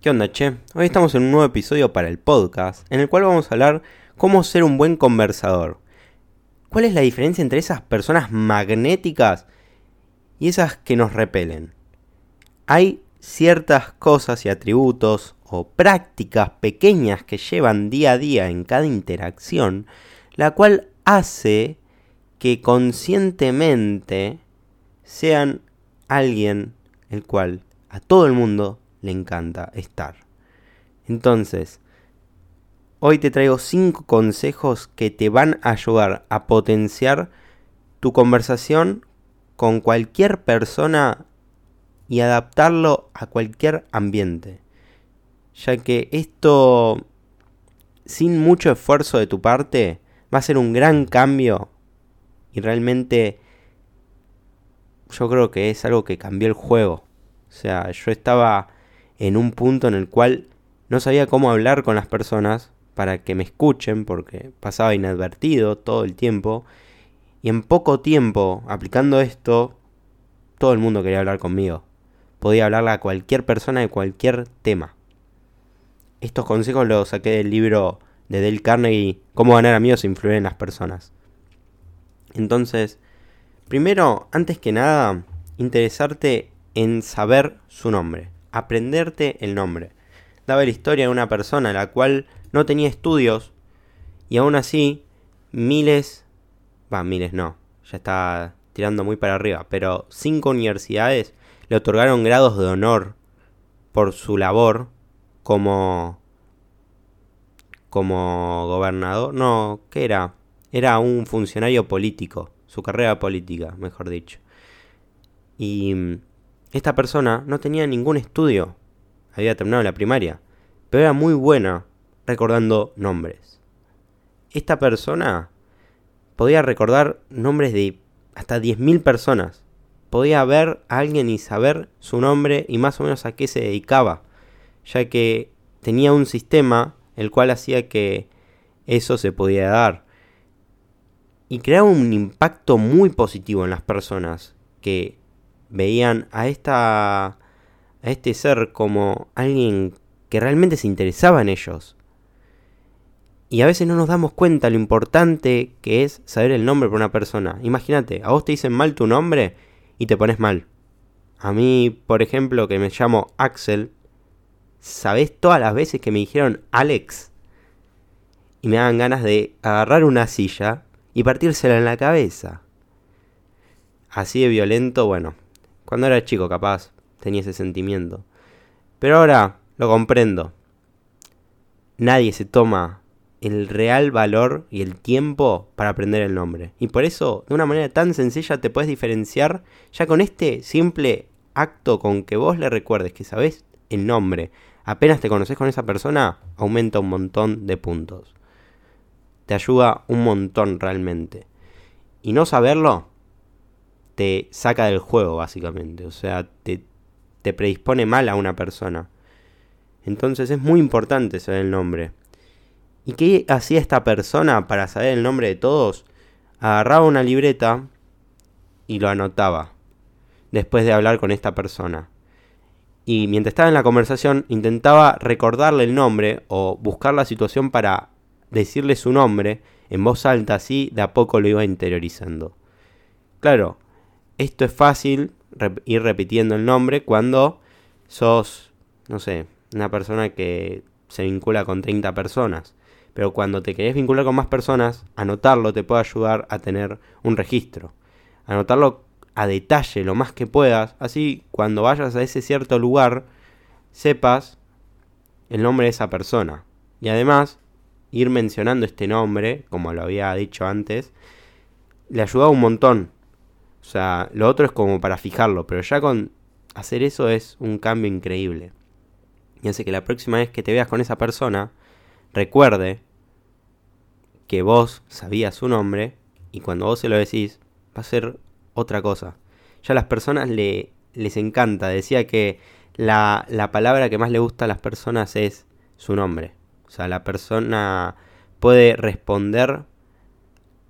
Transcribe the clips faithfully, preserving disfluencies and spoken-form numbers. ¿Qué onda, che? Hoy estamos en un nuevo episodio para el podcast, en el cual vamos a hablar cómo ser un buen conversador. ¿Cuál es la diferencia entre esas personas magnéticas y esas que nos repelen? Hay ciertas cosas y atributos o prácticas pequeñas que llevan día a día en cada interacción, la cual hace que conscientemente sean alguien el cual a todo el mundo le encanta estar. Entonces, hoy te traigo cinco consejos que te van a ayudar a potenciar tu conversación con cualquier persona y adaptarlo a cualquier ambiente, ya que esto, sin mucho esfuerzo de tu parte, va a ser un gran cambio y realmente yo creo que es algo que cambió el juego. O sea, yo estaba en un punto en el cual no sabía cómo hablar con las personas para que me escuchen, porque pasaba inadvertido todo el tiempo. Y en poco tiempo, aplicando esto, todo el mundo quería hablar conmigo. Podía hablarle a cualquier persona de cualquier tema. Estos consejos los saqué del libro de Dale Carnegie, Cómo ganar amigos e influir en las personas. Entonces, primero, antes que nada, interesarte en saber su nombre. Aprenderte el nombre. Daba la historia de una persona la cual no tenía estudios y aún así miles, va miles no, ya está tirando muy para arriba, pero cinco universidades le otorgaron grados de honor por su labor como como gobernador, no, ¿qué era? Era un funcionario político, su carrera política, mejor dicho. Y esta persona no tenía ningún estudio, había terminado la primaria, pero era muy buena recordando nombres. Esta persona podía recordar nombres de hasta diez mil personas. Podía ver a alguien y saber su nombre y más o menos a qué se dedicaba, ya que tenía un sistema el cual hacía que eso se pudiera dar. Y creaba un impacto muy positivo en las personas que veían a esta a este ser como alguien que realmente se interesaba en ellos. Y a veces no nos damos cuenta lo importante que es saber el nombre de una persona. Imagínate, a vos te dicen mal tu nombre y te pones mal. A mí, por ejemplo, que me llamo Axel, ¿sabés todas las veces que me dijeron Alex? Y me daban ganas de agarrar una silla y partírsela en la cabeza. Así de violento, bueno. Cuando era chico, capaz, tenía ese sentimiento. Pero ahora lo comprendo. Nadie se toma el real valor y el tiempo para aprender el nombre. Y por eso, de una manera tan sencilla, te puedes diferenciar ya con este simple acto con que vos le recuerdes que sabés el nombre. Apenas te conocés con esa persona, aumenta un montón de puntos. Te ayuda un montón realmente. Y no saberlo te saca del juego, básicamente. O sea, te, te predispone mal a una persona. Entonces es muy importante saber el nombre. ¿Y qué hacía esta persona para saber el nombre de todos? Agarraba una libreta y lo anotaba después de hablar con esta persona. Y mientras estaba en la conversación, intentaba recordarle el nombre o buscar la situación para decirle su nombre en voz alta, así de a poco lo iba interiorizando. Claro, esto es fácil, rep- ir repitiendo el nombre cuando sos, no sé, una persona que se vincula con treinta personas. Pero cuando te querés vincular con más personas, anotarlo te puede ayudar a tener un registro. Anotarlo a detalle lo más que puedas, así cuando vayas a ese cierto lugar, sepas el nombre de esa persona. Y además, ir mencionando este nombre, como lo había dicho antes, le ayudaba un montón. O sea, lo otro es como para fijarlo, pero ya con hacer eso es un cambio increíble. Y hace que la próxima vez que te veas con esa persona, recuerde que vos sabías su nombre y cuando vos se lo decís, va a ser otra cosa. Ya a las personas le, les encanta. Decía que la, la palabra que más le gusta a las personas es su nombre. O sea, la persona puede responder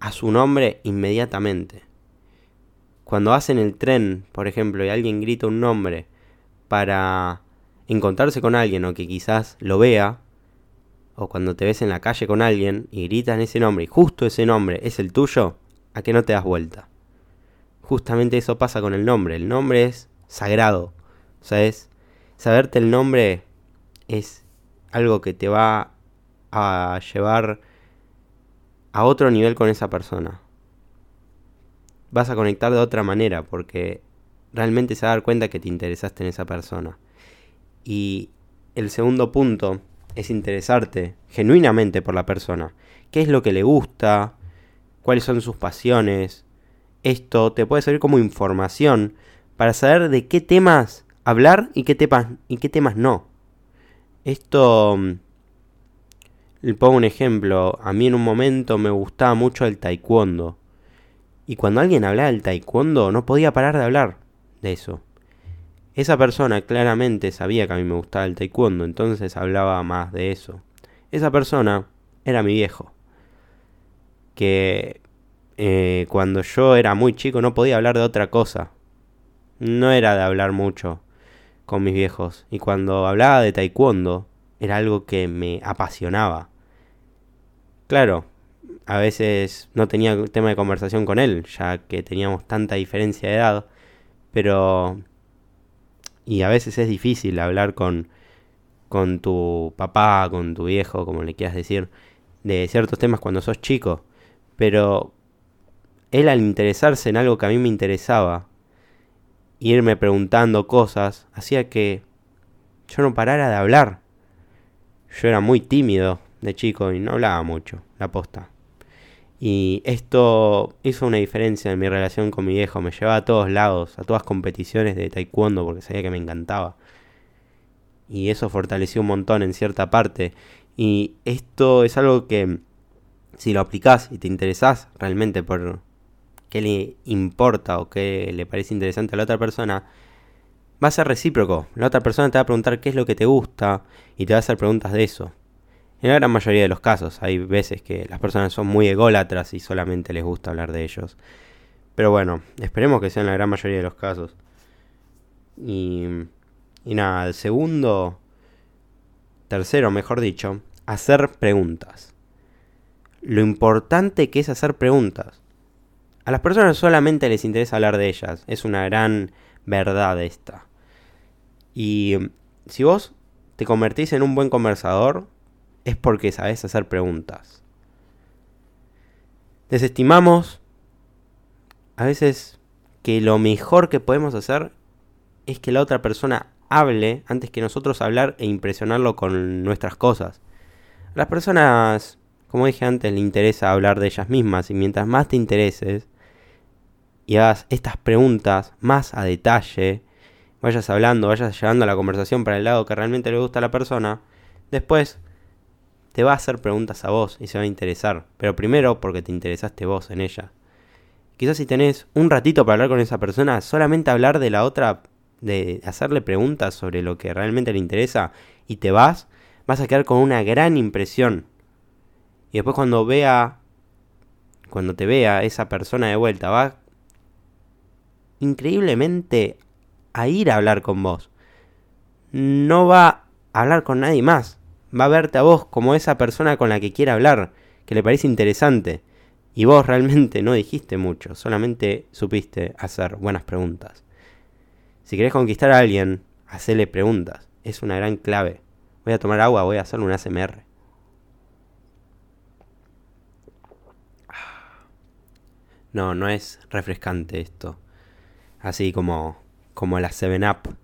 a su nombre inmediatamente. Cuando vas en el tren, por ejemplo, y alguien grita un nombre para encontrarse con alguien o que quizás lo vea, o cuando te ves en la calle con alguien y gritan ese nombre y justo ese nombre es el tuyo, a que no te das vuelta. Justamente eso pasa con el nombre. El nombre es sagrado. O sea, es, saberte el nombre es algo que te va a llevar a otro nivel con esa persona. Vas a conectar de otra manera porque realmente se va a dar cuenta que te interesaste en esa persona. Y el segundo punto es interesarte genuinamente por la persona. ¿Qué es lo que le gusta? ¿Cuáles son sus pasiones? Esto te puede servir como información para saber de qué temas hablar y qué temas, y qué temas no. Esto, le pongo un ejemplo. A mí en un momento me gustaba mucho el taekwondo. Y cuando alguien hablaba del taekwondo no podía parar de hablar de eso. Esa persona claramente sabía que a mí me gustaba el taekwondo, entonces hablaba más de eso. Esa persona era mi viejo, que eh, cuando yo era muy chico no podía hablar de otra cosa. No era de hablar mucho con mis viejos. Y cuando hablaba de taekwondo era algo que me apasionaba. Claro, a veces no tenía tema de conversación con él, ya que teníamos tanta diferencia de edad, pero... Y a veces es difícil hablar con, con tu papá, con tu viejo, como le quieras decir, de ciertos temas cuando sos chico. Pero él, al interesarse en algo que a mí me interesaba, irme preguntando cosas, hacía que yo no parara de hablar. Yo era muy tímido de chico y no hablaba mucho, la posta. Y esto hizo una diferencia en mi relación con mi viejo. Me llevaba a todos lados, a todas competiciones de taekwondo porque sabía que me encantaba. Y eso fortaleció un montón en cierta parte. Y esto es algo que, si lo aplicás y te interesás realmente por qué le importa o qué le parece interesante a la otra persona, va a ser recíproco. La otra persona te va a preguntar qué es lo que te gusta y te va a hacer preguntas de eso. En la gran mayoría de los casos, hay veces que las personas son muy ególatras y solamente les gusta hablar de ellos. Pero bueno, esperemos que sea en la gran mayoría de los casos. Y, y nada, el segundo, tercero mejor dicho, hacer preguntas. Lo importante que es hacer preguntas. A las personas solamente les interesa hablar de ellas, es una gran verdad esta. Y si vos te convertís en un buen conversador, es porque sabés hacer preguntas. Desestimamos a veces que lo mejor que podemos hacer es que la otra persona hable antes que nosotros hablar e impresionarlo con nuestras cosas. A las personas, como dije antes, les interesa hablar de ellas mismas, y mientras más te intereses y hagas estas preguntas más a detalle, vayas hablando, vayas llevando la conversación para el lado que realmente le gusta a la persona, después te va a hacer preguntas a vos y se va a interesar. Pero primero porque te interesaste vos en ella. Quizás si tenés un ratito para hablar con esa persona, solamente hablar de la otra, de hacerle preguntas sobre lo que realmente le interesa, y te vas, vas a quedar con una gran impresión. Y después cuando vea, cuando te vea esa persona de vuelta, va increíblemente a ir a hablar con vos. No va a hablar con nadie más. Va a verte a vos como esa persona con la que quiere hablar, que le parece interesante. Y vos realmente no dijiste mucho, solamente supiste hacer buenas preguntas. Si querés conquistar a alguien, hacele preguntas. Es una gran clave. Voy a tomar agua, voy a hacerle un A S M R. No, no es refrescante esto. Así como, como las seven up,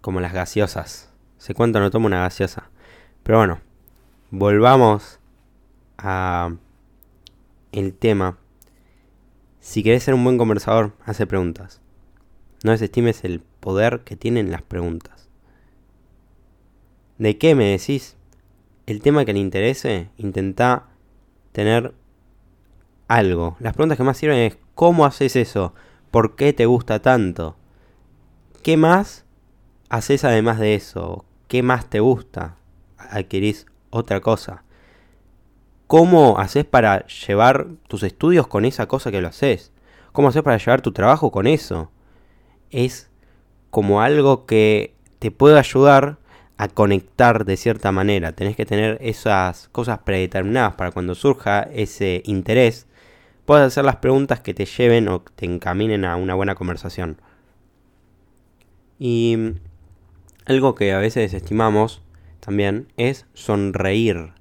como las gaseosas. ¿Sé cuánto no tomo una gaseosa? Pero bueno, volvamos a el tema. Si querés ser un buen conversador, hace preguntas. No desestimes el poder que tienen las preguntas. ¿De qué me decís? El tema que le interese, intentá tener algo. Las preguntas que más sirven es: ¿cómo haces eso? ¿Por qué te gusta tanto? ¿Qué más haces además de eso? ¿Qué más te gusta? Adquirís otra cosa. ¿Cómo haces para llevar tus estudios con esa cosa que lo haces? ¿Cómo haces para llevar tu trabajo con eso? Es como algo que te puede ayudar a conectar de cierta manera. Tenés que tener esas cosas predeterminadas para cuando surja ese interés, puedas hacer las preguntas que te lleven o te encaminen a una buena conversación. Y algo que a veces desestimamos también es sonreír.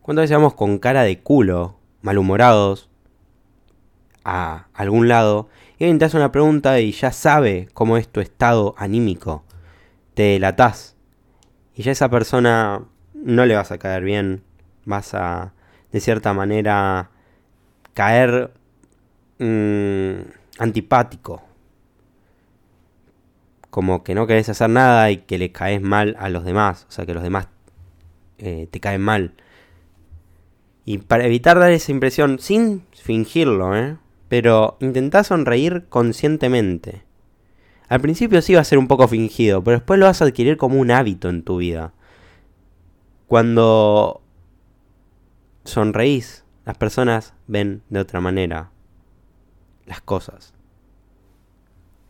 ¿Cuántas veces vamos con cara de culo, malhumorados, a algún lado, y alguien te hace una pregunta y ya sabe cómo es tu estado anímico? Te delatás. Y ya esa persona no le vas a caer bien. Vas a, de cierta manera, caer mmm, antipático. Como que no querés hacer nada y que le caes mal a los demás. O sea, que los demás eh, te caen mal. Y para evitar dar esa impresión, sin fingirlo, ¿eh? Pero intentá sonreír conscientemente. Al principio sí va a ser un poco fingido, pero después lo vas a adquirir como un hábito en tu vida. Cuando sonreís, las personas ven de otra manera las cosas.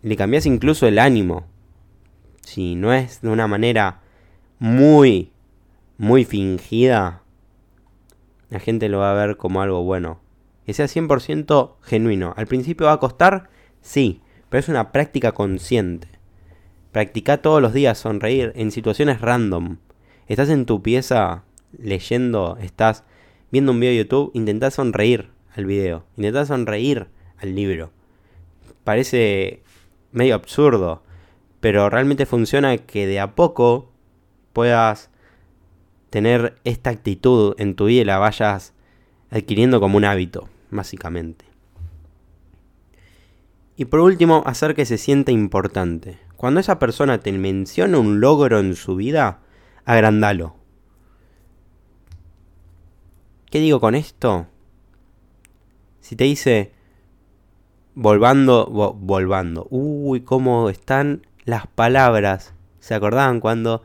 Le cambiás incluso el ánimo. Si no es de una manera muy, muy fingida, la gente lo va a ver como algo bueno. Que sea cien por ciento genuino. Al principio va a costar, sí. Pero es una práctica consciente. Practicá todos los días sonreír en situaciones random. Estás en tu pieza leyendo, estás viendo un video de YouTube, intentá sonreír al video, intentá sonreír al libro. Parece medio absurdo, pero realmente funciona que de a poco puedas tener esta actitud en tu vida y la vayas adquiriendo como un hábito, básicamente. Y por último, hacer que se sienta importante. Cuando esa persona te menciona un logro en su vida, agrandalo. ¿Qué digo con esto? Si te dice, volvando, vo, volvando. Uy, cómo están las palabras. ¿Se acordaban cuando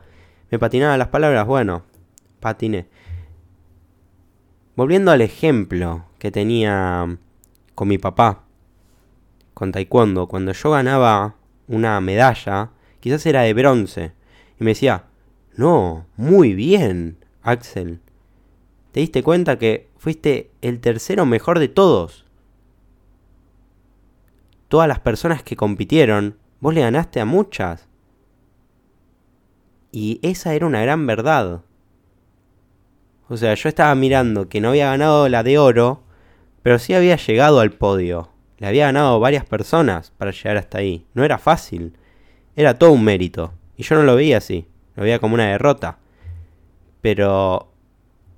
me patinaban las palabras? Bueno, patiné. Volviendo al ejemplo que tenía con mi papá. Con taekwondo, cuando yo ganaba una medalla, quizás era de bronce, y me decía, no, muy bien, Axel, te diste cuenta que fuiste el tercero mejor de todos. Todas las personas que compitieron, vos le ganaste a muchas. Y esa era una gran verdad. O sea, yo estaba mirando que no había ganado la de oro, pero sí había llegado al podio. Le había ganado varias personas para llegar hasta ahí. No era fácil. Era todo un mérito. Y yo no lo veía así. Lo veía como una derrota. Pero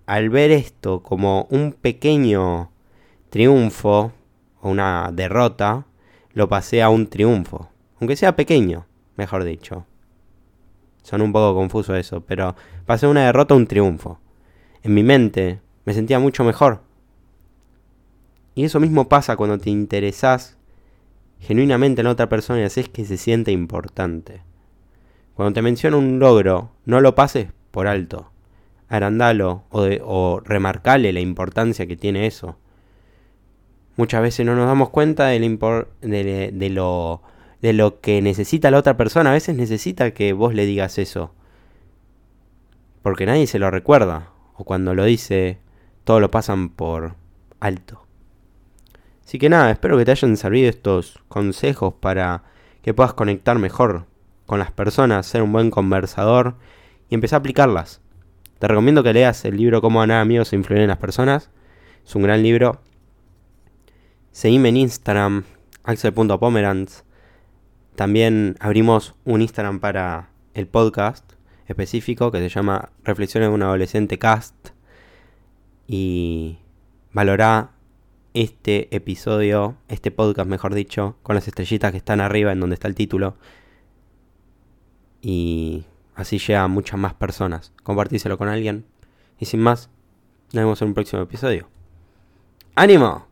al ver esto como un pequeño triunfo o una derrota, lo pasé a un triunfo. Aunque sea pequeño, mejor dicho. Son un poco confuso eso, pero pasé de una derrota a un triunfo. En mi mente me sentía mucho mejor. Y eso mismo pasa cuando te interesás genuinamente en otra persona y haces que se siente importante. Cuando te menciona un logro, no lo pases por alto. Agrandalo o, de, o remarcale la importancia que tiene eso. Muchas veces no nos damos cuenta de, impor, de, de, lo, de lo que necesita la otra persona. A veces necesita que vos le digas eso. Porque nadie se lo recuerda. O cuando lo dice, todos lo pasan por alto. Así que nada, espero que te hayan servido estos consejos para que puedas conectar mejor con las personas, ser un buen conversador y empezar a aplicarlas. Te recomiendo que leas el libro Cómo ganar amigos e influir en las personas. Es un gran libro. Seguime en Instagram, axel punto pomerantz. También abrimos un Instagram para el podcast específico que se llama Reflexiones de un Adolescente Cast. Y valorá este episodio, este podcast mejor dicho, con las estrellitas que están arriba en donde está el título. Y así llega a muchas más personas. Compartíselo con alguien. Y sin más, nos vemos en un próximo episodio. ¡Ánimo!